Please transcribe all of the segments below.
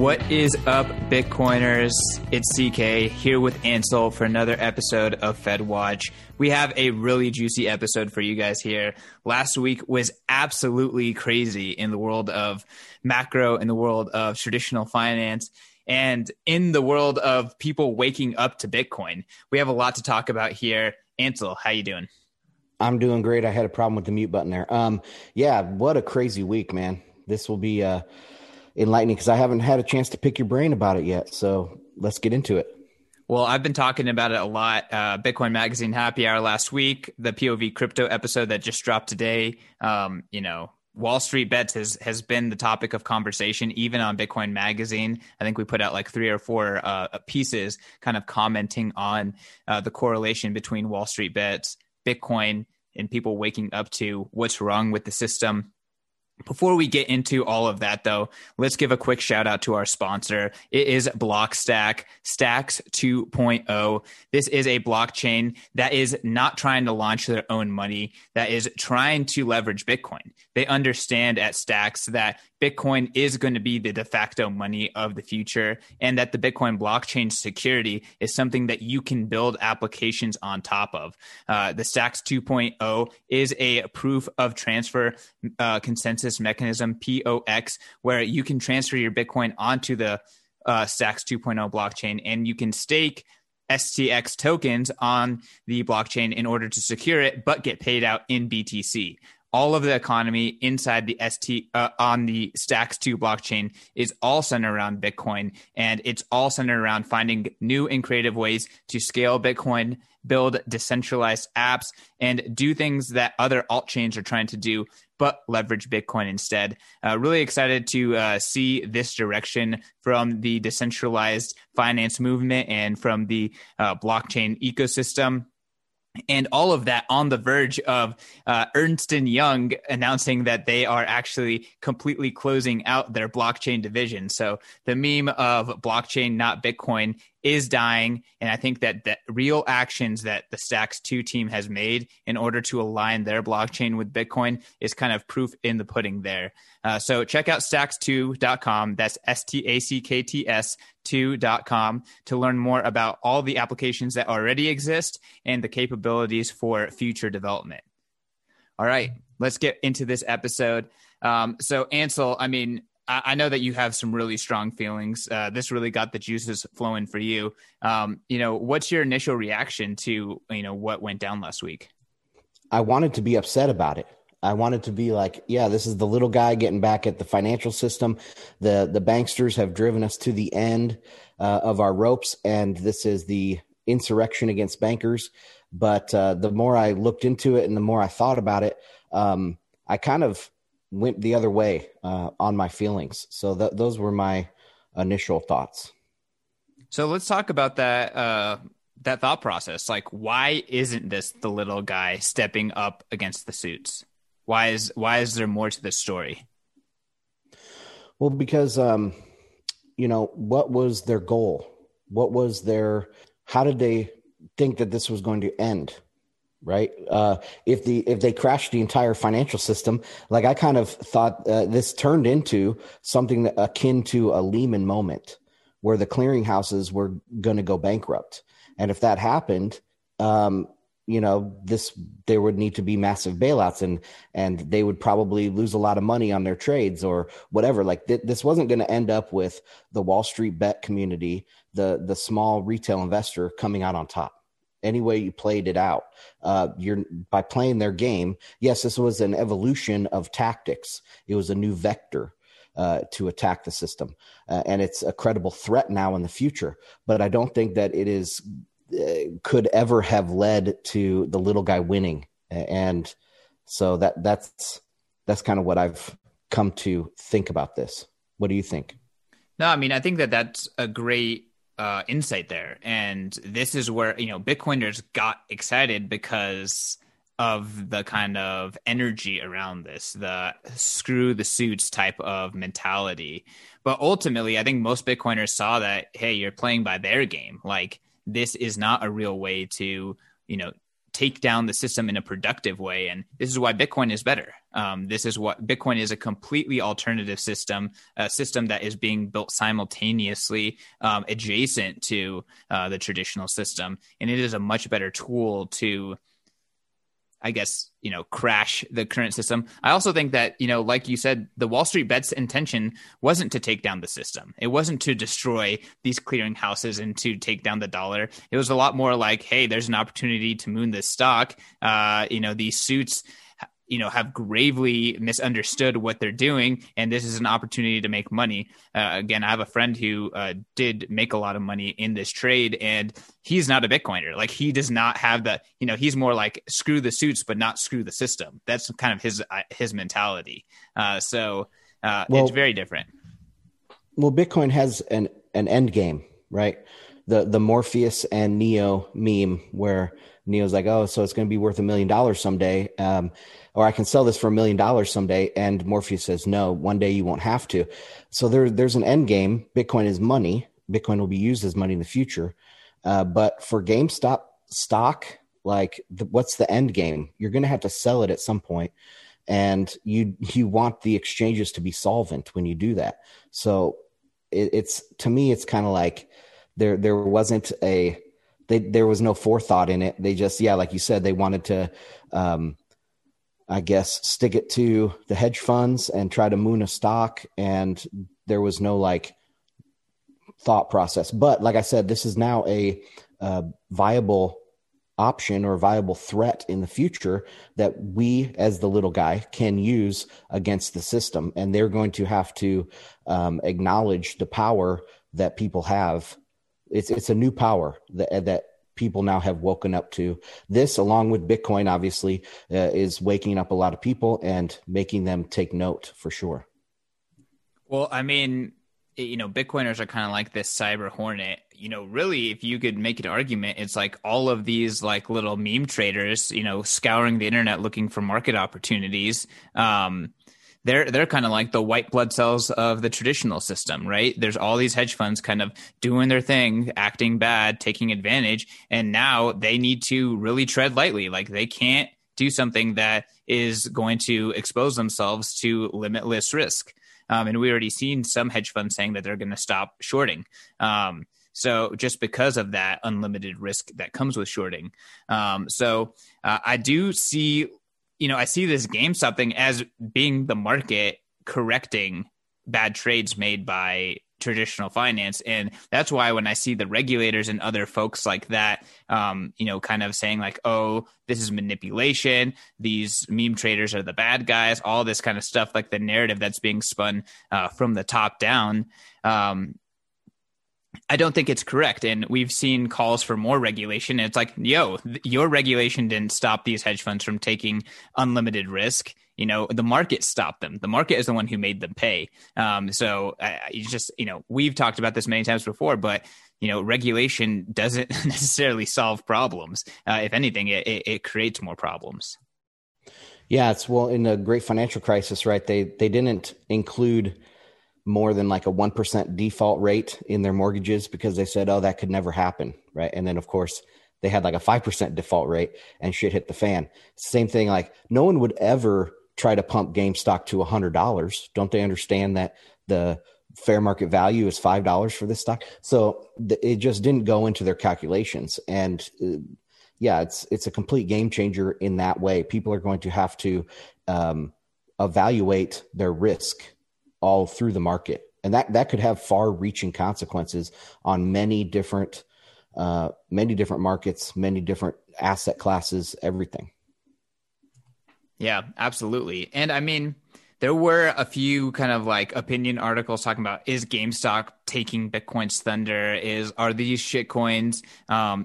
What is up, Bitcoiners? It's CK here with Ansel for another episode of FedWatch. We have a really juicy episode for you guys here. Last week was absolutely crazy in the world of macro, in the world of traditional finance, and in the world of people waking up to Bitcoin. We have a lot to talk about here. Ansel, how you doing? I'm doing great. I had a problem with the mute button there. Yeah, what a crazy week, man. This will be enlightening because I haven't had a chance to pick your brain about it yet. So let's get into it. Well, I've been talking about it a lot. Bitcoin Magazine Happy Hour last week, the POV Crypto episode that just dropped today. Wall Street Bets has been the topic of conversation, even on Bitcoin Magazine. I think we put out like 3 or 4 pieces kind of commenting on the correlation between Wall Street Bets, Bitcoin, and people waking up to what's wrong with the system. Before we get into all of that, though, let's give a quick shout out to our sponsor. It is Blockstack, Stacks 2.0. This is a blockchain that is not trying to launch their own money, that is trying to leverage Bitcoin. They understand at Stacks that Bitcoin is going to be the de facto money of the future, and that the Bitcoin blockchain security is something that you can build applications on top of. The Stacks 2.0 is a proof of transfer consensus mechanism, POX, where you can transfer your Bitcoin onto the Stacks 2.0 blockchain, and you can stake STX tokens on the blockchain in order to secure it, but get paid out in BTC. All of the economy inside the on the Stacks 2 blockchain is all centered around Bitcoin, and it's all centered around finding new and creative ways to scale Bitcoin, build decentralized apps, and do things that other altcoins are trying to do, but leverage Bitcoin instead. Really excited to see this direction from the decentralized finance movement and from the blockchain ecosystem. And all of that on the verge of Ernst & Young announcing that they are actually completely closing out their blockchain division. So the meme of blockchain, not Bitcoin, is dying. And I think that the real actions that the Stacks 2 team has made in order to align their blockchain with Bitcoin is kind of proof in the pudding there. So check out stacks2.com. That's S-T-A-C-K-T-S 2.com to learn more about all the applications that already exist and the capabilities for future development. All right, let's get into this episode. So Ansel, I know that you have some really strong feelings. This really got the juices flowing for you. What's your initial reaction to, what went down last week? I wanted to be upset about it. I wanted to be like, yeah, this is the little guy getting back at the financial system. The banksters have driven us to the end of our ropes, and this is the insurrection against bankers. But the more I looked into it and the more I thought about it, I kind of went the other way on my feelings. So those were my initial thoughts. So let's talk about that that thought process. Like, why isn't this the little guy stepping up against the suits? Why is there more to this story? Well, because what was their goal? What was their? How did they think that this was going to end? Right? If they crashed the entire financial system, like I kind of thought this turned into something akin to a Lehman moment where the clearinghouses were going to go bankrupt. And if that happened, there would need to be massive bailouts and they would probably lose a lot of money on their trades or whatever. Like this wasn't going to end up with the Wall Street Bet community, the small retail investor coming out on top. Any way you played it out, by playing their game. Yes, this was an evolution of tactics. It was a new vector to attack the system, and it's a credible threat now in the future. But I don't think that it is could ever have led to the little guy winning, and so that's kind of what I've come to think about this. What do you think? No, I think that that's a great insight there. And this is where, Bitcoiners got excited because of the kind of energy around this, the screw the suits type of mentality. But ultimately, I think most Bitcoiners saw that, hey, you're playing by their game. Like, this is not a real way to, take down the system in a productive way. And this is why Bitcoin is better. This is what Bitcoin is, a completely alternative system, a system that is being built simultaneously adjacent to the traditional system. And it is a much better tool to, I guess, you know, crash the current system. I also think that, you know, like you said, the Wall Street Bets intention wasn't to take down the system. It wasn't to destroy these clearing houses and to take down the dollar. It was a lot more like, hey, there's an opportunity to moon this stock. You know, these suits, you know, have gravely misunderstood what they're doing, and this is an opportunity to make money. Again, I have a friend who did make a lot of money in this trade, and he's not a Bitcoiner. Like, he does not have the, you know, he's more like screw the suits, but not screw the system. That's kind of his mentality. So it's very different. Well, Bitcoin has an end game, right? The Morpheus and Neo meme where Neo's like, oh, so it's going to be worth $1 million someday. Or I can sell this for $1 million someday. And Morpheus says, no, one day you won't have to. So there's an end game. Bitcoin is money. Bitcoin will be used as money in the future. But for GameStop stock, like what's the end game? You're going to have to sell it at some point. And you want the exchanges to be solvent when you do that. So it's, to me, it's kind of like there wasn't there was no forethought in it. They just, yeah, like you said, they wanted to, I guess, stick it to the hedge funds and try to moon a stock. And there was no like thought process. But like I said, this is now a viable option or viable threat in the future that we, as the little guy, can use against the system. And they're going to have to acknowledge the power that people have. It's a new power that people now have woken up to. This, along with Bitcoin, obviously, is waking up a lot of people and making them take note for sure. Well, I mean, you know, Bitcoiners are kind of like this cyber hornet. You know, really, if you could make an argument, it's like all of these like little meme traders, you know, scouring the internet looking for market opportunities. They're kind of like the white blood cells of the traditional system, right? There's all these hedge funds kind of doing their thing, acting bad, taking advantage, and now they need to really tread lightly. Like, they can't do something that is going to expose themselves to limitless risk. And we already seen some hedge funds saying that they're going to stop shorting. So just because of that unlimited risk that comes with shorting. I do see... You know, I see this GameStop thing as being the market correcting bad trades made by traditional finance. And that's why when I see the regulators and other folks like that, you know, kind of saying like, oh, this is manipulation, these meme traders are the bad guys, all this kind of stuff, like the narrative that's being spun from the top down, I don't think it's correct. And we've seen calls for more regulation. And it's like, yo, your regulation didn't stop these hedge funds from taking unlimited risk. You know, the market stopped them. The market is the one who made them pay. It's just, you know, we've talked about this many times before, but, you know, regulation doesn't necessarily solve problems. If anything, it creates more problems. Yeah, it's, well, in the great financial crisis, right, they didn't include more than like a 1% default rate in their mortgages because they said, oh, that could never happen, right? And then, of course, they had like a 5% default rate and shit hit the fan. Same thing, like no one would ever try to pump GameStop to $100. Don't they understand that the fair market value is $5 for this stock? So it just didn't go into their calculations. And yeah, it's a complete game changer in that way. People are going to have to evaluate their risk all through the market. And that could have far reaching consequences on many different markets, many different asset classes, everything. Yeah, absolutely. And I mean, there were a few kind of like opinion articles talking about, is GameStop taking Bitcoin's thunder? Are these shitcoins,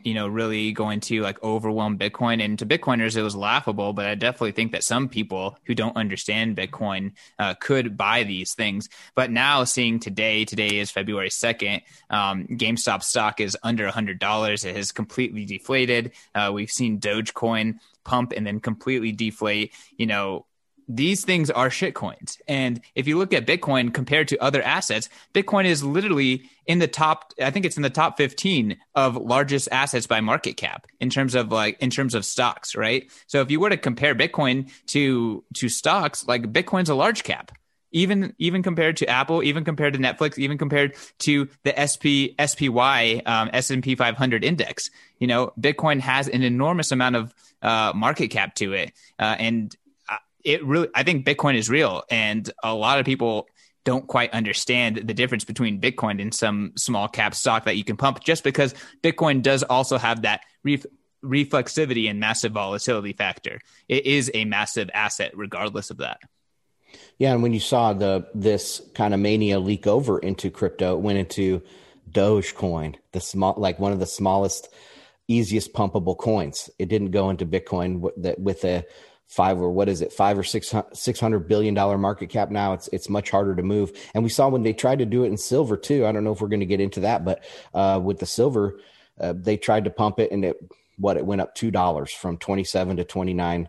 you know, really going to like overwhelm Bitcoin? And to Bitcoiners, it was laughable, but I definitely think that some people who don't understand Bitcoin could buy these things. But now seeing today is February 2nd, GameStop stock is under $100. It has completely deflated. We've seen Dogecoin pump and then completely deflate, you know, these things are shitcoins. And if you look at Bitcoin compared to other assets, Bitcoin is literally in the top, I think it's in the top 15 of largest assets by market cap in terms of like, in terms of stocks, right? So if you were to compare Bitcoin to stocks, like Bitcoin's a large cap, even compared to Apple, even compared to Netflix, even compared to the SPY, S&P 500 index. You know, Bitcoin has an enormous amount of market cap to it. And it really, I think Bitcoin is real. And a lot of people don't quite understand the difference between Bitcoin and some small cap stock that you can pump, just because Bitcoin does also have that reflexivity and massive volatility factor. It is a massive asset regardless of that. Yeah. And when you saw this kind of mania leak over into crypto, it went into Dogecoin, one of the smallest, easiest pumpable coins. It didn't go into Bitcoin with a $500 or $600 billion market cap now. It's much harder to move. And we saw when they tried to do it in silver too. I don't know if we're going to get into that, but with the silver, they tried to pump it, and it went up $2 from $27 to $29.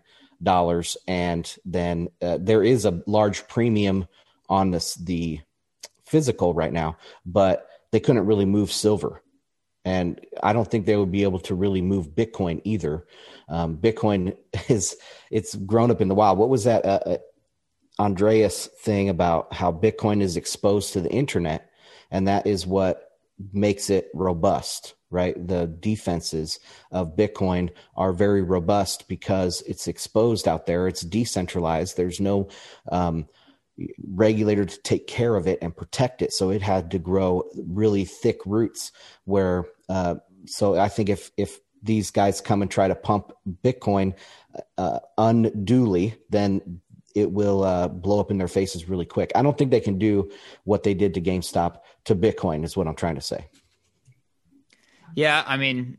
And then there is a large premium on the physical right now, but they couldn't really move silver. And I don't think they would be able to really move Bitcoin either. Bitcoin it's grown up in the wild. What was that Andreas thing about how Bitcoin is exposed to the internet? And that is what makes it robust, right? The defenses of Bitcoin are very robust because it's exposed out there. It's decentralized. There's no regulator to take care of it and protect it. So it had to grow really thick roots where, so I think if these guys come and try to pump Bitcoin unduly, then it will blow up in their faces really quick. I don't think they can do what they did to GameStop to Bitcoin is what I'm trying to say. Yeah. I mean,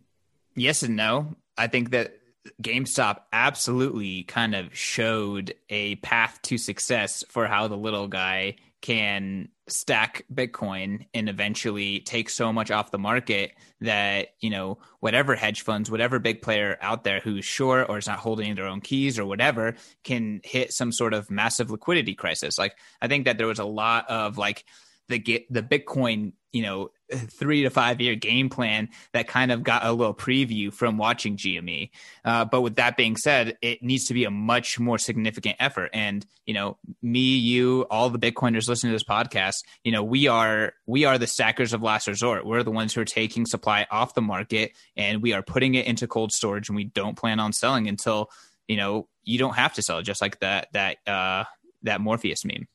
yes and no. I think that GameStop absolutely kind of showed a path to success for how the little guy can stack Bitcoin and eventually take so much off the market that, you know, whatever hedge funds, whatever big player out there who's short or is not holding their own keys or whatever can hit some sort of massive liquidity crisis. Like, I think that there was a lot of like the Bitcoin, you know, 3 to 5 year game plan that kind of got a little preview from watching GME. But with that being said, it needs to be a much more significant effort. And, you know, me, you, all the Bitcoiners listening to this podcast, you know, we are the stackers of last resort. We're the ones who are taking supply off the market and we are putting it into cold storage, and we don't plan on selling until, you know, you don't have to sell, just like that Morpheus meme.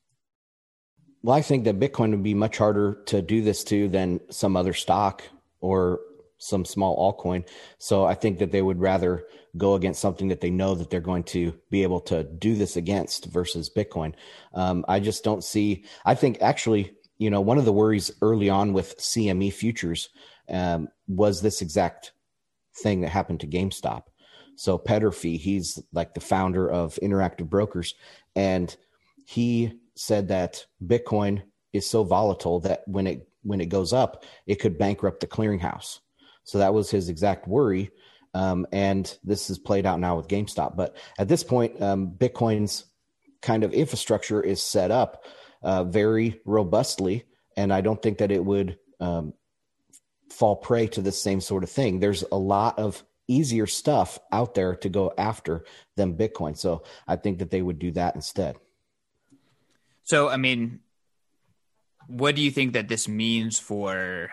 Well, I think that Bitcoin would be much harder to do this to than some other stock or some small altcoin. So I think that they would rather go against something that they know that they're going to be able to do this against versus Bitcoin. I just don't see, I think actually, you know, one of the worries early on with CME futures was this exact thing that happened to GameStop. So Peter Fee, he's like the founder of Interactive Brokers, and he said that Bitcoin is so volatile that when it goes up, it could bankrupt the clearinghouse. So that was his exact worry. And this is played out now with GameStop. But at this point, Bitcoin's kind of infrastructure is set up very robustly. And I don't think that it would fall prey to the same sort of thing. There's a lot of easier stuff out there to go after than Bitcoin. So I think that they would do that instead. So, I mean, what do you think that this means for,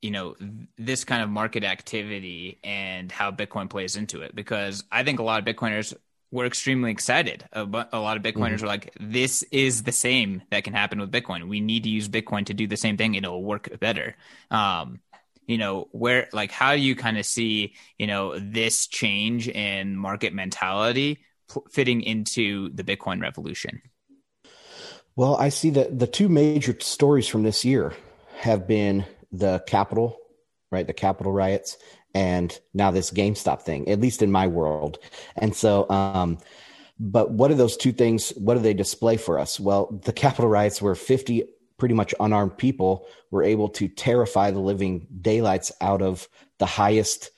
you know, this kind of market activity and how Bitcoin plays into it? Because I think a lot of Bitcoiners were extremely excited. A lot of Bitcoiners were like, this is the same that can happen with Bitcoin. We need to use Bitcoin to do the same thing. It'll work better. You know, where, like, how do you kind of see, you know, this change in market mentality fitting into the Bitcoin revolution? Well, I see that the two major stories from this year have been the Capitol, right? The Capitol riots, and now this GameStop thing, at least in my world. And so, but what are those two things? What do they display for us? Well, the Capitol riots were 50 pretty much unarmed people were able to terrify the living daylights out of the highest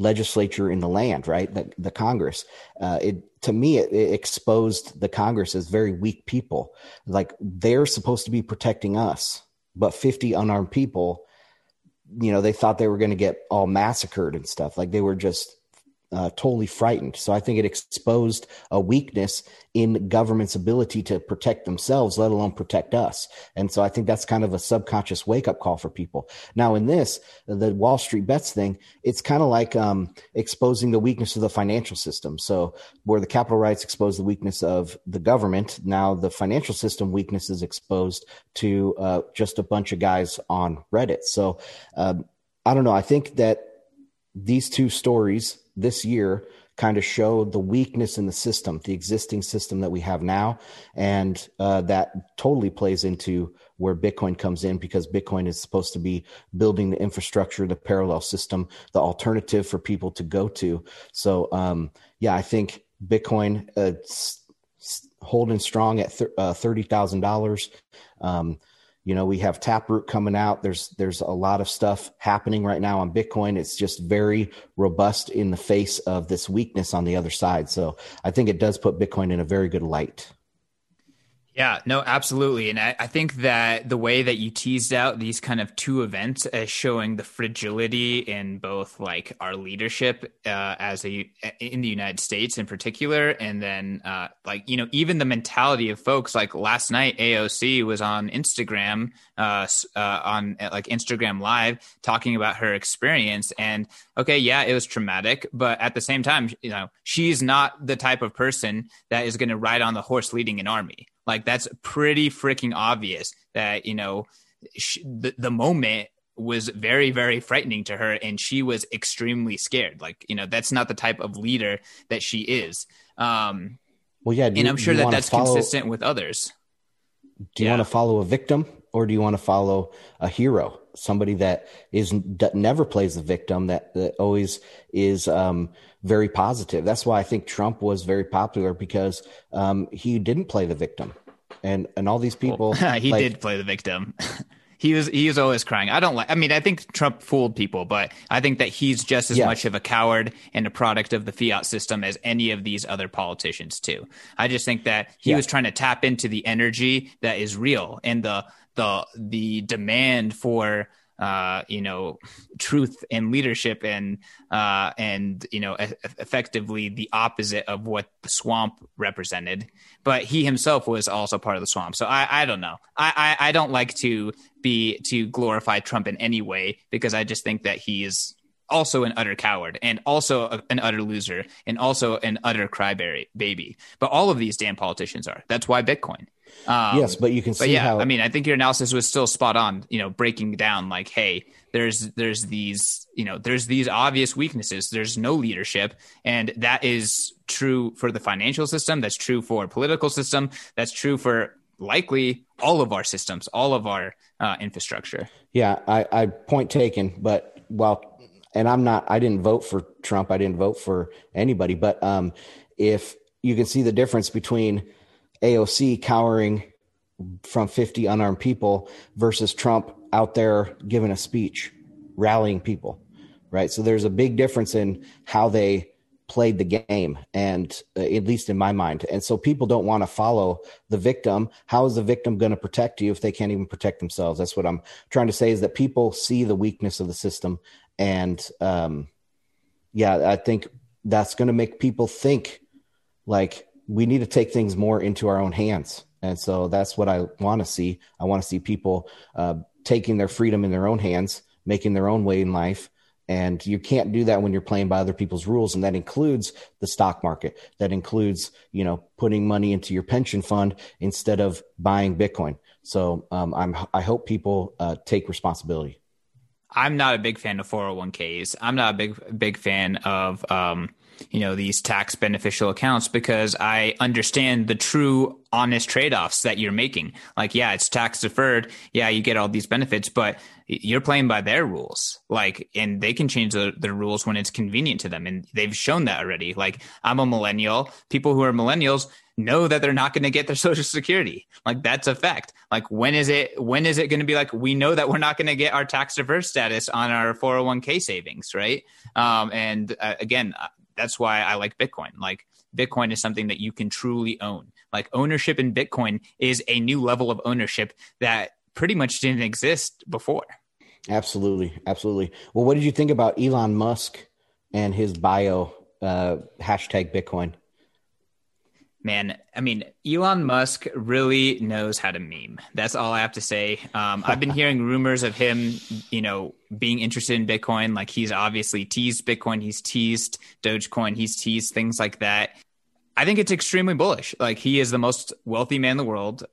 legislature in the land, right? The Congress. To me, it exposed the Congress as very weak people. Like, they're supposed to be protecting us, but 50 unarmed people, you know, they thought they were going to get all massacred and stuff. Like, they were just totally frightened. So I think it exposed a weakness in government's ability to protect themselves, let alone protect us. And so I think that's kind of a subconscious wake-up call for people. Now in this, the Wall Street Bets thing, it's kind of like exposing the weakness of the financial system. So where the Capitol riots exposed the weakness of the government, now the financial system weakness is exposed to just a bunch of guys on Reddit. So I don't know. I think that these two stories this year kind of showed the weakness in the system, the existing system that we have now. And that totally plays into where Bitcoin comes in, because Bitcoin is supposed to be building the infrastructure, the parallel system, the alternative for people to go to. So yeah, I think Bitcoin holding strong at $30,000. You know, we have Taproot coming out. There's a lot of stuff happening right now on Bitcoin. It's just very robust in the face of this weakness on the other side. So I think it does put Bitcoin in a very good light. Yeah, no, absolutely. And I think that the way that you teased out these kind of two events as showing the fragility in both like our leadership in the United States in particular, and then like, you know, even the mentality of folks. Like last night, AOC was on Instagram, on Instagram Live, talking about her experience. And okay, yeah, it was traumatic, but at the same time, you know, she's not the type of person that is going to ride on the horse leading an army. Like, that's pretty freaking obvious that, you know, the moment was very, very frightening to her, and she was extremely scared. Like, you know, that's not the type of leader that she is. Well, yeah. And I'm sure that's consistent with others. Do you want to follow a victim, or do you want to follow a hero? Somebody that never plays the victim, that always is very positive. That's why I think Trump was very popular, because he didn't play the victim. And all these people, well, he did play the victim. He was always crying. I think Trump fooled people, but I think that he's just as much of a coward and a product of the fiat system as any of these other politicians too. I just think that he was trying to tap into the energy that is real, and the demand for you know, truth and leadership, and you know, effectively the opposite of what the swamp represented. But he himself was also part of the swamp. So I don't know. I don't like to glorify Trump in any way, because I just think that he is also an utter coward, and also an utter loser, and also an utter crybaby. But all of these damn politicians are. That's why Bitcoin. Yes, but you can see how. I mean, I think your analysis was still spot on, you know, breaking down like, hey, there's these, you know, there's these obvious weaknesses. There's no leadership. And that is true for the financial system. That's true for political system. That's true for likely all of our systems, all of our infrastructure. Yeah, I point taken. But I didn't vote for Trump. I didn't vote for anybody. But if you can see the difference between AOC cowering from 50 unarmed people versus Trump out there giving a speech, rallying people, right? So there's a big difference in how they played the game, and at least in my mind. And so people don't want to follow the victim. How is the victim going to protect you if they can't even protect themselves? That's what I'm trying to say, is that people see the weakness of the system. And I think that's going to make people think like, we need to take things more into our own hands. And so that's what I want to see. I want to see people taking their freedom in their own hands, making their own way in life. And you can't do that when you're playing by other people's rules. And that includes the stock market. That includes, you know, putting money into your pension fund instead of buying Bitcoin. So I hope people take responsibility. I'm not a big fan of 401ks. I'm not a big fan of you know, these tax beneficial accounts because I understand the true honest trade-offs that you're making. Like, yeah, it's tax deferred. Yeah, you get all these benefits, but you're playing by their rules. Like, and they can change the rules when it's convenient to them. And they've shown that already. Like, I'm a millennial. People who are millennials know that they're not going to get their Social Security. Like, that's a fact. Like, when is it going to be like, we know that we're not going to get our tax deferred status on our 401k savings, right? Again, that's why I like Bitcoin. Like, Bitcoin is something that you can truly own. Like, ownership in Bitcoin is a new level of ownership that pretty much didn't exist before. Absolutely. Well, what did you think about Elon Musk and his bio, hashtag Bitcoin? Man, I mean, Elon Musk really knows how to meme. That's all I have to say. I've been hearing rumors of him, you know, being interested in Bitcoin. Like, he's obviously teased Bitcoin. He's teased Dogecoin. He's teased things like that. I think it's extremely bullish. Like, he is the most wealthy man in the world.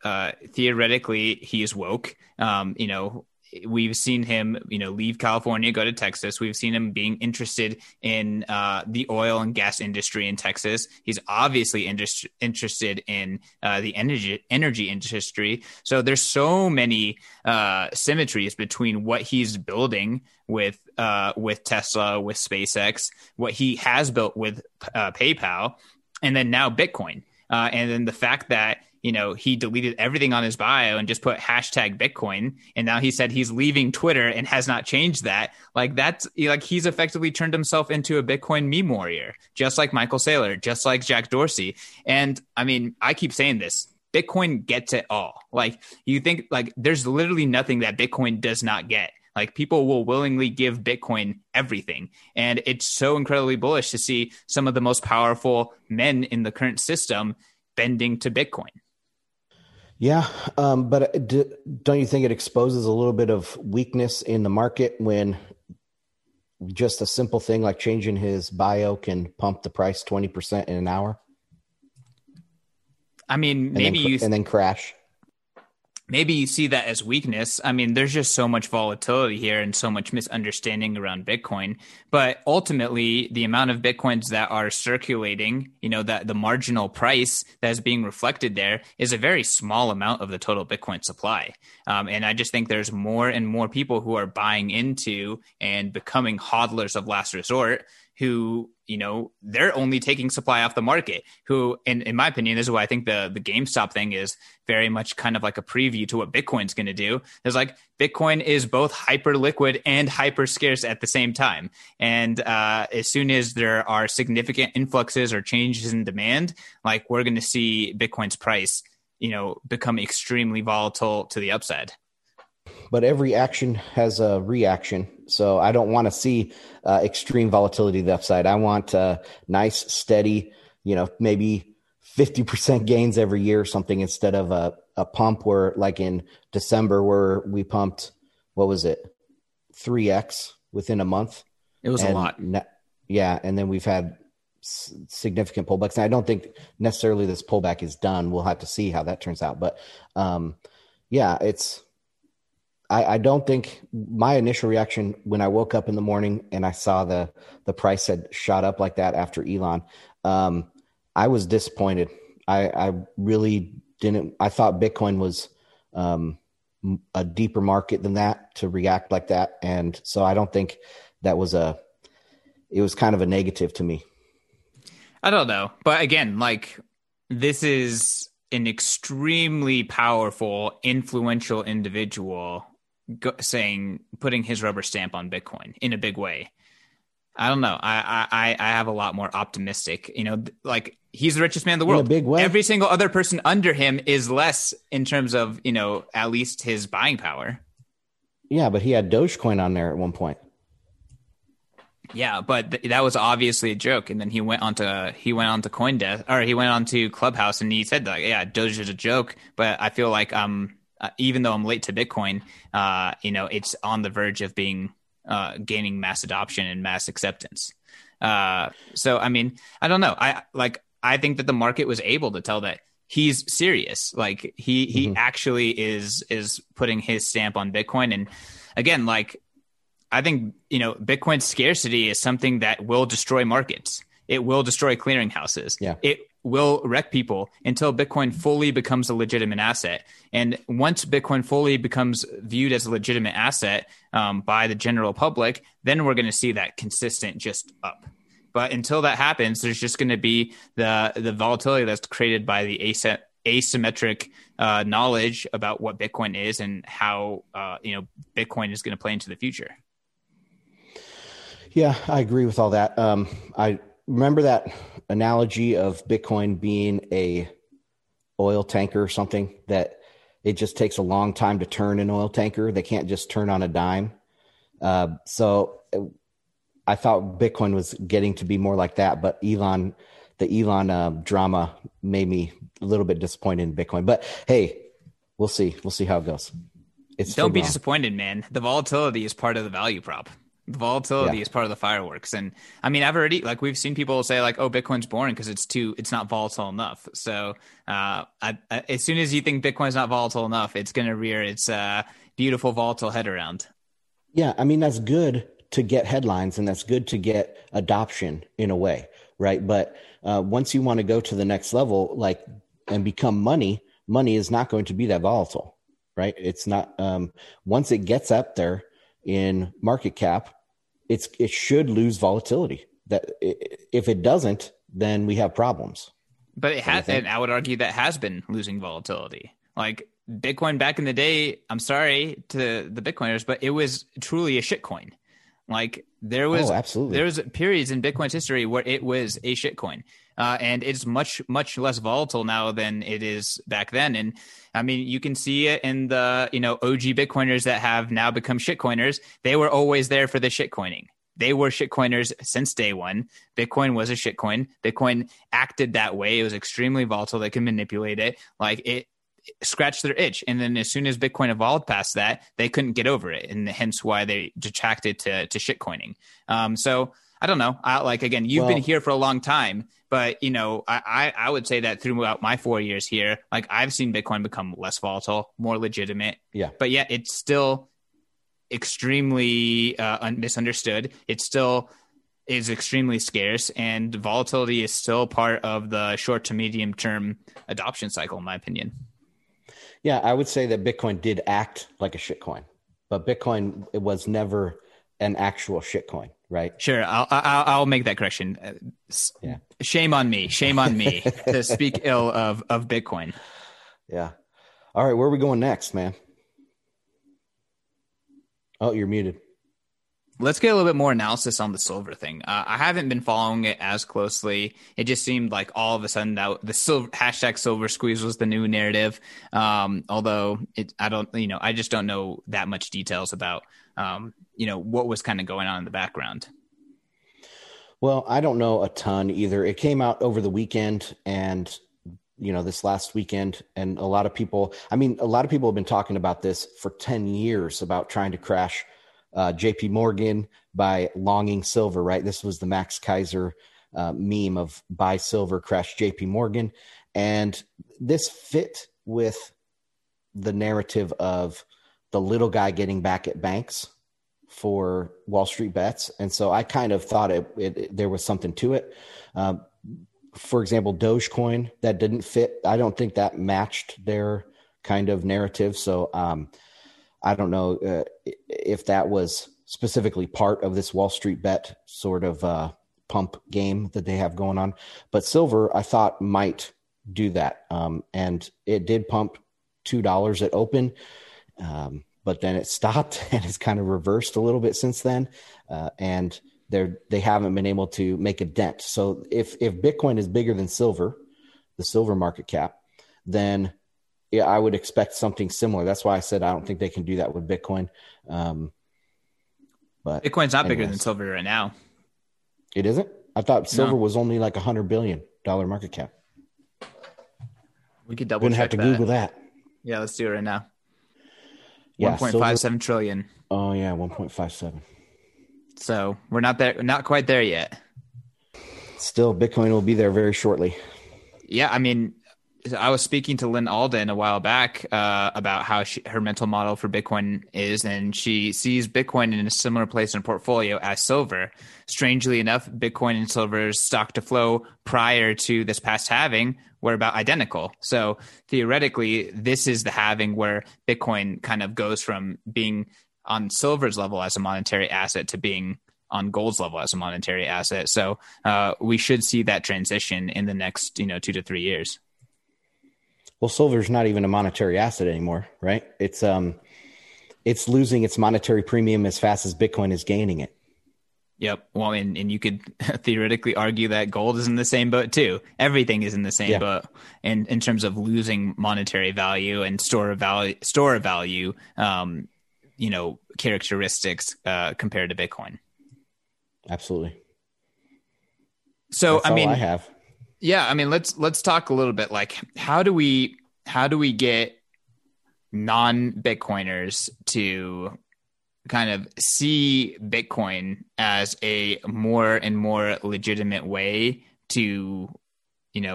Theoretically, he is woke. You know, we've seen him, you know, leave California, go to Texas. We've seen him being interested in the oil and gas industry in Texas. He's obviously interested in the energy industry. So there's so many symmetries between what he's building with Tesla, with SpaceX, what he has built with PayPal, and then now Bitcoin. And then the fact that, you know, he deleted everything on his bio and just put hashtag Bitcoin. And now he said he's leaving Twitter and has not changed that. Like, that's like, he's effectively turned himself into a Bitcoin meme warrior, just like Michael Saylor, just like Jack Dorsey. And I mean, I keep saying this, Bitcoin gets it all. Like, you think, like, there's literally nothing that Bitcoin does not get. Like, people will willingly give Bitcoin everything. And it's so incredibly bullish to see some of the most powerful men in the current system bending to Bitcoin. Yeah. But don't you think it exposes a little bit of weakness in the market when just a simple thing like changing his bio can pump the price 20% in an hour? I mean, maybe and then crash. Maybe you see that as weakness. I mean, there's just so much volatility here and so much misunderstanding around Bitcoin. But ultimately, the amount of Bitcoins that are circulating, you know, that the marginal price that is being reflected there is a very small amount of the total Bitcoin supply. And I just think there's more and more people who are buying into and becoming hodlers of last resort who, you know, they're only taking supply off the market, who, in my opinion, this is why I think the GameStop thing is very much kind of like a preview to what Bitcoin's going to do. It's like, Bitcoin is both hyper liquid and hyper scarce at the same time. And as soon as there are significant influxes or changes in demand, like, we're going to see Bitcoin's price, you know, become extremely volatile to the upside. But every action has a reaction. So I don't want to see extreme volatility to the upside. I want nice, steady, you know, maybe 50% gains every year or something, instead of a pump where, like in December, where we pumped, what was it, 3x within a month? It was a lot. Yeah. And then we've had significant pullbacks. And I don't think necessarily this pullback is done. We'll have to see how that turns out. But yeah, it's... I don't think my initial reaction when I woke up in the morning and I saw the price had shot up like that after Elon, I was disappointed. I really didn't. I thought Bitcoin was a deeper market than that to react like that. And so I don't think that was it was kind of a negative to me. I don't know. But again, like, this is an extremely powerful, influential individual putting his rubber stamp on Bitcoin in a big way. I don't know. I have a lot more optimistic, you know, like, he's the richest man in the world. In a big way. Every single other person under him is less in terms of, you know, at least his buying power. Yeah. But he had Dogecoin on there at one point. Yeah, but that was obviously a joke. And then he went on to CoinDesk, or he went on to Clubhouse, and he said, like, yeah, Doge is a joke. But I feel like even though I'm late to Bitcoin, you know, it's on the verge of being gaining mass adoption and mass acceptance. So I mean, I don't know. I think that the market was able to tell that he's serious. Like, he actually is putting his stamp on Bitcoin. And again, like, I think, you know, Bitcoin scarcity is something that will destroy markets. It will destroy clearinghouses. Yeah. It will wreck people until Bitcoin fully becomes a legitimate asset. And once Bitcoin fully becomes viewed as a legitimate asset by the general public, then we're going to see that consistent just up. But until that happens, there's just going to be the volatility that's created by the asymmetric knowledge about what Bitcoin is and how Bitcoin is going to play into the future. Yeah, I agree with all that. I remember that analogy of Bitcoin being a oil tanker or something, that it just takes a long time to turn an oil tanker. They can't just turn on a dime. So I thought Bitcoin was getting to be more like that, but the Elon drama made me a little bit disappointed in Bitcoin. But hey, we'll see. We'll see how it goes. Don't be disappointed, man. The volatility is part of the value prop. Volatility is part of the fireworks. And I mean, I've already, like, we've seen people say like, oh, Bitcoin's boring because it's not volatile enough. So as soon as you think Bitcoin's not volatile enough, it's going to rear its beautiful volatile head around. Yeah. I mean, that's good to get headlines and that's good to get adoption in a way. Right. But once you want to go to the next level, like, and become money is not going to be that volatile, right? It's not, once it gets up there in market cap, it should lose volatility. That if it doesn't, then we have problems. But it has, and I would argue that has been losing volatility. Like Bitcoin back in the day, I'm sorry to the Bitcoiners, but it was truly a shitcoin. Like there was periods in Bitcoin's history where it was a shitcoin, and it's much, much less volatile now than it is back then. And I mean, you can see it in the, OG Bitcoiners that have now become shitcoiners. They were always there for the shitcoining. They were shitcoiners since day one. Bitcoin was a shitcoin. Bitcoin acted that way. It was extremely volatile. They could manipulate it. Like it scratched their itch, and then as soon as Bitcoin evolved past that, they couldn't get over it, and hence why they detracted to shitcoining. So I don't know. You've been here for a long time, but I would say that throughout my 4 years here, like I've seen Bitcoin become less volatile, more legitimate. Yeah. But yet it's still extremely misunderstood. It still is extremely scarce, and volatility is still part of the short to medium term adoption cycle, in my opinion. Yeah, I would say that Bitcoin did act like a shitcoin, but Bitcoin, it was never an actual shitcoin, right? Sure, I'll make that correction. Yeah. Shame on me to speak ill of Bitcoin. Yeah. All right, where are we going next, man? Oh, you're muted. Let's get a little bit more analysis on the silver thing. I haven't been following it as closely. It just seemed like all of a sudden that the #silver squeeze was the new narrative. Although I just don't know that much details about, what was kind of going on in the background. Well, I don't know a ton either. It came out over the weekend and, this last weekend, and a lot of people have been talking about this for 10 years about trying to crash J.P. Morgan by longing silver, right? This was the Max Kaiser meme of buy silver, crash J.P. Morgan. And this fit with the narrative of the little guy getting back at banks for Wall Street Bets. And so I kind of thought there was something to it. For example, Dogecoin, that didn't fit. I don't think that matched their kind of narrative. So, I don't know if that was specifically part of this Wall Street Bet sort of pump game that they have going on, but silver I thought might do that. And it did pump $2 at open, but then it stopped and it's kind of reversed a little bit since then. And they haven't been able to make a dent. So if Bitcoin is bigger than silver, the silver market cap, then yeah, I would expect something similar. That's why I said I don't think they can do that with Bitcoin. But Bitcoin's not bigger than silver right now. It isn't? I thought silver was only like $100 billion market cap. We could double check that. Gonna have to Google that. Yeah, let's do it right now. Yeah, 1.57 trillion. Oh yeah, 1.57. So we're not there, not quite there yet. Still, Bitcoin will be there very shortly. Yeah, I mean. I was speaking to Lynn Alden a while back about how her mental model for Bitcoin is, and she sees Bitcoin in a similar place in her portfolio as silver. Strangely enough, Bitcoin and silver's stock to flow prior to this past halving were about identical. So theoretically, this is the halving where Bitcoin kind of goes from being on silver's level as a monetary asset to being on gold's level as a monetary asset. So we should see that transition in the next 2 to 3 years. Well, silver's not even a monetary asset anymore, right? It's losing its monetary premium as fast as Bitcoin is gaining it. Yep. Well, and you could theoretically argue that gold is in the same boat too. Everything is in the same boat, and in terms of losing monetary value and store of value, characteristics compared to Bitcoin. Absolutely. So that's all I have. Yeah, let's talk a little bit. Like, how do we get non-Bitcoiners to kind of see Bitcoin as a more and more legitimate way to,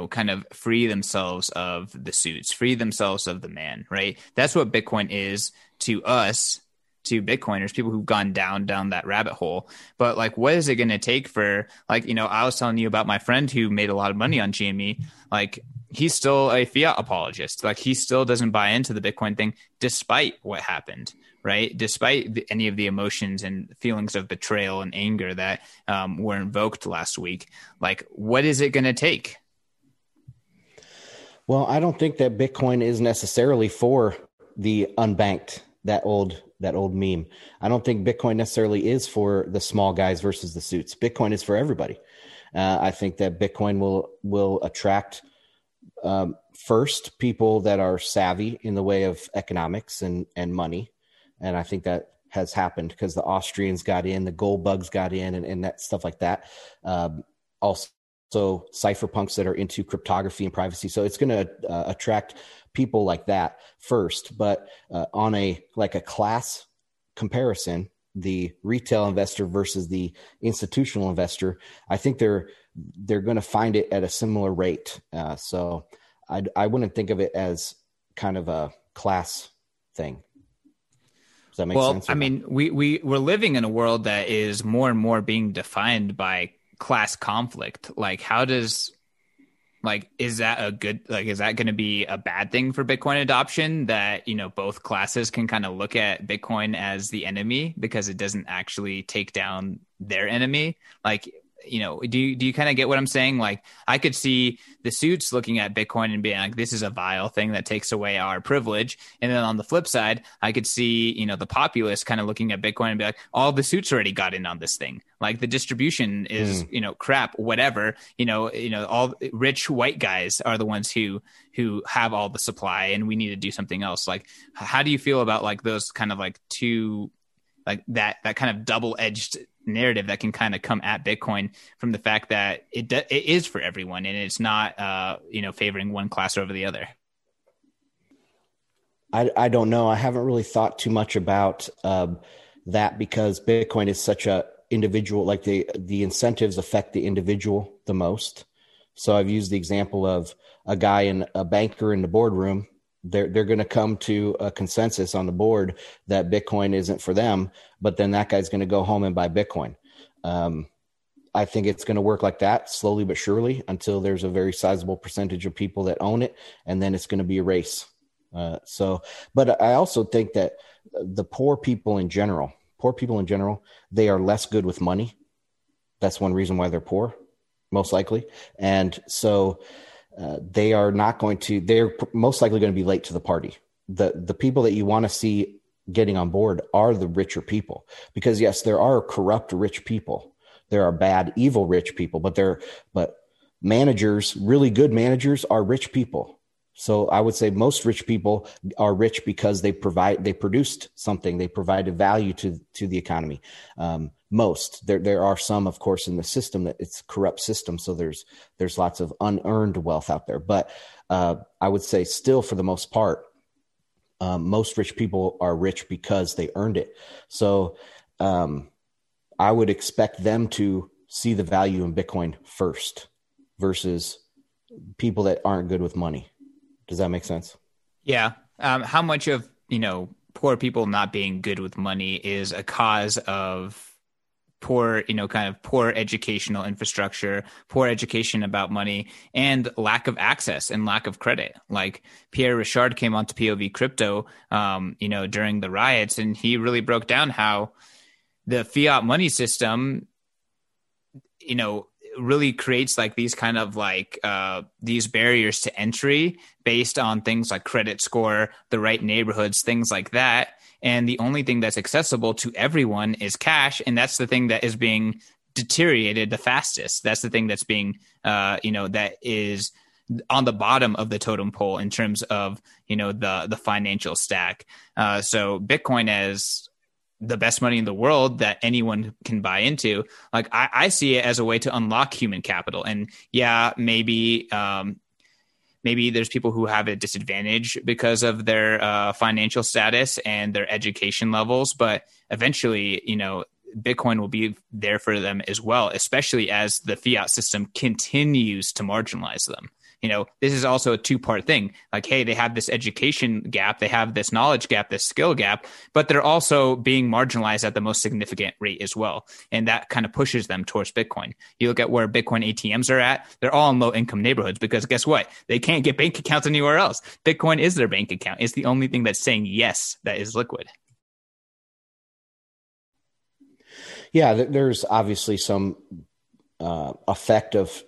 kind of free themselves of the suits, free themselves of the man, right? That's what Bitcoin is to us, to Bitcoiners, people who've gone down that rabbit hole. But like, what is it going to take for, I was telling you about my friend who made a lot of money on CME. Like, he's still a fiat apologist. Like, he still doesn't buy into the Bitcoin thing, despite what happened, right? Despite any of the emotions and feelings of betrayal and anger that were invoked last week. Like, what is it going to take? Well, I don't think that Bitcoin is necessarily for the unbanked, that old meme. I don't think Bitcoin necessarily is for the small guys versus the suits. Bitcoin is for everybody. I think that Bitcoin will attract first people that are savvy in the way of economics and money. And I think that has happened because the Austrians got in, the gold bugs got in, and that stuff like that. Also cypherpunks that are into cryptography and privacy. So it's going to attract people like that first, but on a class comparison, the retail investor versus the institutional investor, I think they're going to find it at a similar rate. So I wouldn't think of it as kind of a class thing. Does that make sense? Well, we're living in a world that is more and more being defined by class conflict. Like, how does... Like, is that going to be a bad thing for Bitcoin adoption that, both classes can kind of look at Bitcoin as the enemy because it doesn't actually take down their enemy? Like, do you kind of get what I'm saying? Like, I could see the suits looking at Bitcoin and being like, this is a vile thing that takes away our privilege. And then on the flip side, I could see, the populace kind of looking at Bitcoin and be like, all the suits already got in on this thing. Like, the distribution is, crap, whatever, all rich white guys are the ones who have all the supply, and we need to do something else. Like, how do you feel about like those kind of like two, like that kind of double-edged narrative that can kind of come at Bitcoin from the fact that it is for everyone and it's not favoring one class over the other? I don't know. I haven't really thought too much about that because Bitcoin is such a individual, like the incentives affect the individual the most. So I've used the example of a guy and a banker in the boardroom. They're going to come to a consensus on the board that Bitcoin isn't for them, but then that guy's going to go home and buy Bitcoin. I think it's going to work like that slowly but surely until there's a very sizable percentage of people that own it, and then it's going to be a race. But I also think that the poor people in general, they are less good with money. That's one reason why they're poor, most likely. And so... They're most likely going to be late to the party. The people that you want to see getting on board are the richer people, because yes, there are corrupt rich people. There are bad, evil rich people, but managers, really good managers, are rich people. So I would say most rich people are rich because they produced something. They provided value to the economy. Most there are some, of course, in the system that it's a corrupt system. So there's lots of unearned wealth out there. But I would say still, for the most part, most rich people are rich because they earned it. So I would expect them to see the value in Bitcoin first versus people that aren't good with money. Does that make sense? Yeah. How much of, you know, poor people not being good with money is a cause of poor, you know, kind of poor educational infrastructure, poor education about money, and lack of access and lack of credit. Like Pierre Richard came onto POV Crypto, you know, during the riots, and he really broke down how the fiat money system, you know, really creates like these kind of like these barriers to entry based on things like credit score, the right neighborhoods, things like that. And the only thing that's accessible to everyone is cash. And that's the thing that is being deteriorated the fastest. That's the thing that's being, you know, that is on the bottom of the totem pole in terms of, you know, the financial stack. So Bitcoin as the best money in the world that anyone can buy into, like I see it as a way to unlock human capital. And yeah, maybe, maybe there's people who have a disadvantage because of their financial status and their education levels, but eventually, you know, Bitcoin will be there for them as well, especially as the fiat system continues to marginalize them. You know, this is also a two-part thing. Like, hey, they have this education gap, they have this knowledge gap, this skill gap, but they're also being marginalized at the most significant rate as well. And that kind of pushes them towards Bitcoin. You look at where Bitcoin ATMs are at, they're all in low-income neighborhoods because guess what? They can't get bank accounts anywhere else. Bitcoin is their bank account. It's the only thing that's saying yes that is liquid. Yeah, there's obviously some effect of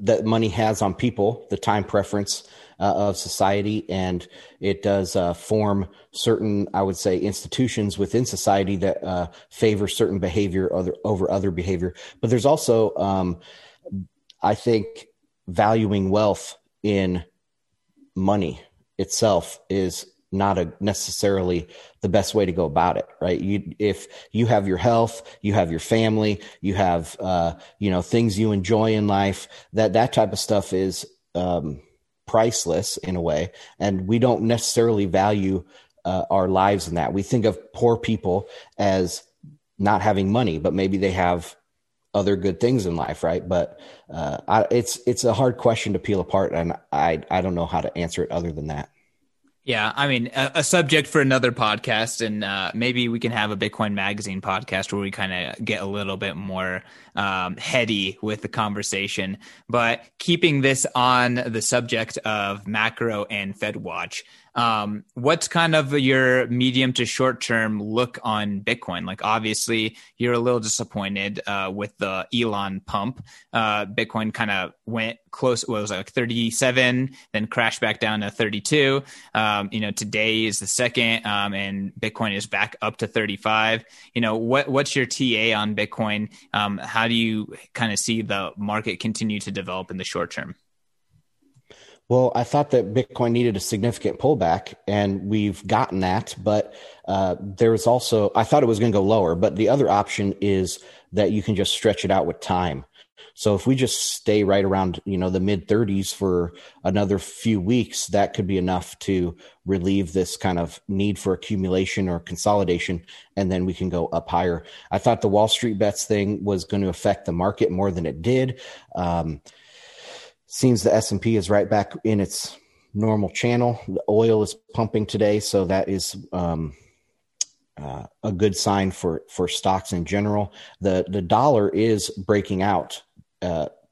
that money has on people, the time preference of society, and it does form certain, I would say, institutions within society that favor certain behavior over other behavior. But there's also, I think, valuing wealth in money itself is not necessarily the best way to go about it, right? If you have your health, you have your family, you have, you know, things you enjoy in life, that type of stuff is priceless in a way. And we don't necessarily value our lives in that. We think of poor people as not having money, but maybe they have other good things in life, right? But it's a hard question to peel apart, and I don't know how to answer it other than that. Yeah, I mean, a subject for another podcast, and maybe we can have a Bitcoin Magazine podcast where we kind of get a little bit more heady with the conversation. But keeping this on the subject of macro and FedWatch, what's kind of your medium to short term look on Bitcoin? Like, obviously, you're a little disappointed with the Elon pump. Bitcoin kind of went close, what was it, like 37, then crashed back down to 32. You know, today is the second, and Bitcoin is back up to 35. You know, what's your TA on Bitcoin? How do you kind of see the market continue to develop in the short term? Well, I thought that Bitcoin needed a significant pullback, and we've gotten that, but there was also, I thought it was going to go lower, but the other option is that you can just stretch it out with time. So if we just stay right around, you know, the mid 30s for another few weeks, that could be enough to relieve this kind of need for accumulation or consolidation, and then we can go up higher. I thought the Wall Street Bets thing was going to affect the market more than it did. Seems the S&P is right back in its normal channel. The oil is pumping today, so that is a good sign for stocks in general. The dollar is breaking out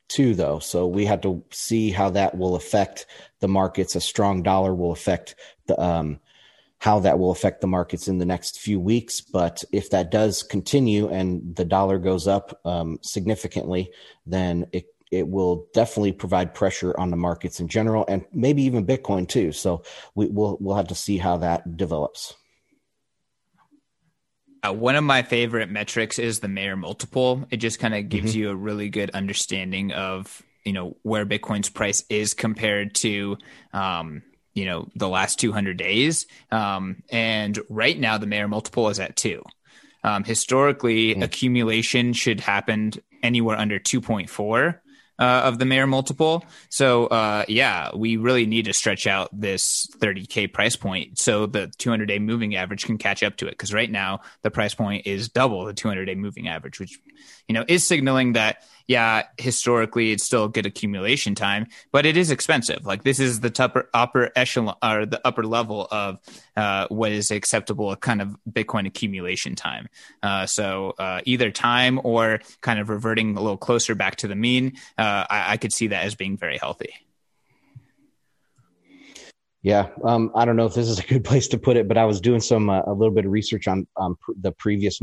too, though, so we have to see how that will affect the markets. A strong dollar will affect the how that will affect the markets in the next few weeks. But if that does continue and the dollar goes up significantly, then it will definitely provide pressure on the markets in general, and maybe even Bitcoin too. So we'll have to see how that develops. One of my favorite metrics is the Mayer multiple. It just kind of gives you a really good understanding of, you know, where Bitcoin's price is compared to, you know, the last 200 days. And right now the Mayer multiple is at 2. Historically, accumulation should happen anywhere under 2.4. of the Mayer multiple. So yeah, we really need to stretch out this 30K price point so the 200-day moving average can catch up to it. Because right now the price point is double the 200-day moving average, which, you know, is signaling that, yeah, historically it's still good accumulation time, but it is expensive. Like, this is the upper echelon or the upper level of what is acceptable kind of Bitcoin accumulation time. So either time or kind of reverting a little closer back to the mean, I could see that as being very healthy. Yeah. I don't know if this is a good place to put it, but I was doing some, a little bit of research on the previous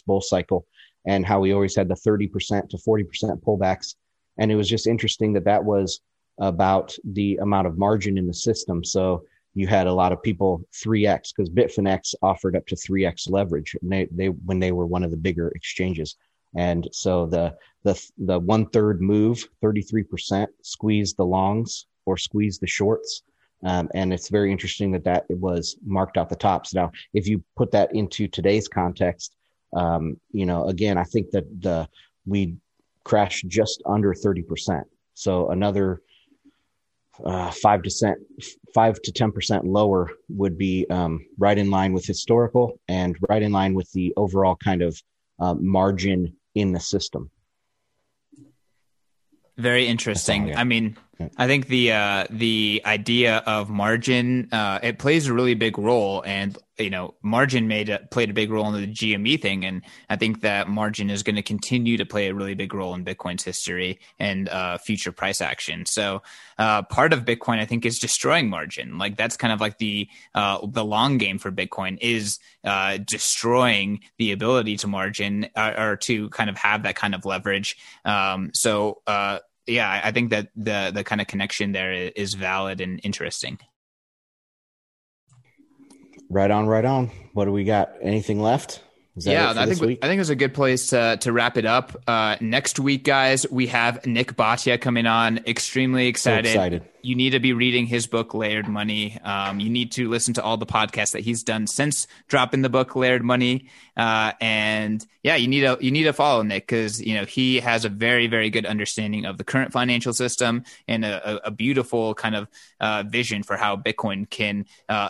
bull cycle, and how we always had the 30% to 40% pullbacks. And it was just interesting that that was about the amount of margin in the system. So you had a lot of people 3X, because Bitfinex offered up to 3X leverage and they when they were one of the bigger exchanges. And so the 1/3 move, 33%, squeezed the longs or squeezed the shorts. And it's very interesting that it was marked out the tops. Now, if you put that into today's context, you know, again, I think that we crashed just under 30%. So another 5 to 10% lower would be right in line with historical and right in line with the overall kind of margin in the system. Very interesting. I mean, I think the idea of margin, it plays a really big role, and, you know, margin played a big role in the GME thing. And I think that margin is going to continue to play a really big role in Bitcoin's history and future price action. So part of Bitcoin, I think, is destroying margin. Like, that's kind of like the long game for Bitcoin is destroying the ability to margin or to kind of have that kind of leverage. Yeah, I think that the kind of connection there is valid and interesting. Right on, right on. What do we got? Anything left? I think it's a good place to wrap it up. Next week, guys, we have Nick Bhatia coming on. Extremely excited. So excited. You need to be reading his book, Layered Money. You need to listen to all the podcasts that he's done since dropping the book, Layered Money. And yeah, you need to follow Nick, because, you know, he has a very, very good understanding of the current financial system and a beautiful kind of vision for how Bitcoin can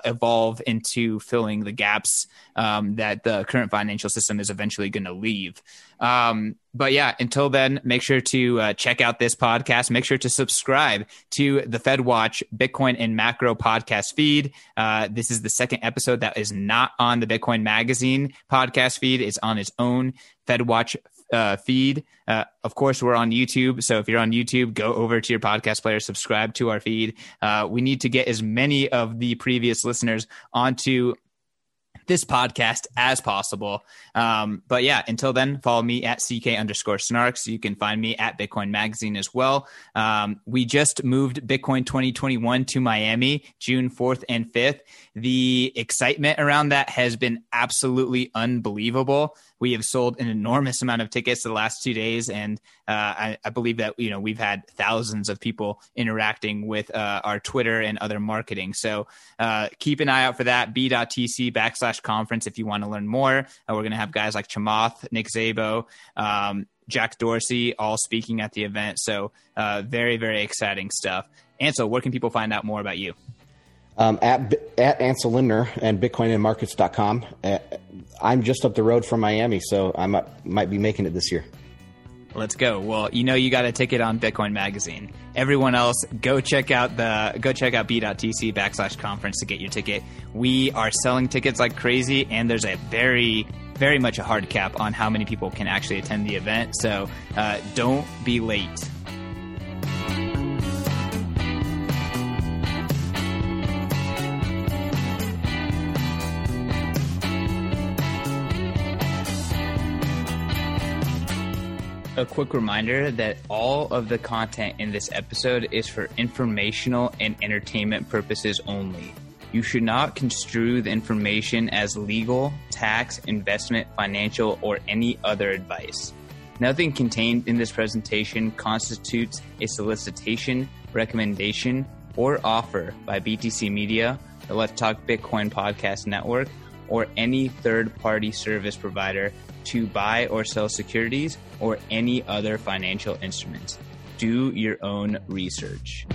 evolve into filling the gaps that the current financial system is eventually going to leave. But yeah, until then, make sure to check out this podcast. Make sure to subscribe to the FedWatch Bitcoin and Macro podcast feed. This is the second episode that is not on the Bitcoin Magazine podcast feed. It's on its own FedWatch feed. Of course, we're on YouTube. So if you're on YouTube, go over to your podcast player, subscribe to our feed. We need to get as many of the previous listeners onto this podcast as possible. But yeah, until then, follow me at @CK_Snarks. You can find me at Bitcoin Magazine as well. We just moved Bitcoin 2021 to Miami, June 4th and 5th. The excitement around that has been absolutely unbelievable. We have sold an enormous amount of tickets the last 2 days, and I believe that, you know, we've had thousands of people interacting with our Twitter and other marketing. So keep an eye out for that. b.tc/conference if you want to learn more. We're going to have guys like Chamath, Nick Szabo, Jack Dorsey all speaking at the event. So very, very exciting stuff. Ansel, where can people find out more about you? At Ansel Lindner and bitcoinandmarkets.com. I'm just up the road from Miami, so I might be making it this year. Let's go. Well, you know, you got a ticket on Bitcoin Magazine. Everyone else, go check out b.tc/conference to get your ticket. We are selling tickets like crazy, and there's a very, very much a hard cap on how many people can actually attend the event. So don't be late. A quick reminder that all of the content in this episode is for informational and entertainment purposes only. You should not construe the information as legal, tax, investment, financial, or any other advice. Nothing contained in this presentation constitutes a solicitation, recommendation, or offer by BTC Media, the Let's Talk Bitcoin Podcast Network, or any third-party service provider to buy or sell securities or any other financial instruments. do your own research.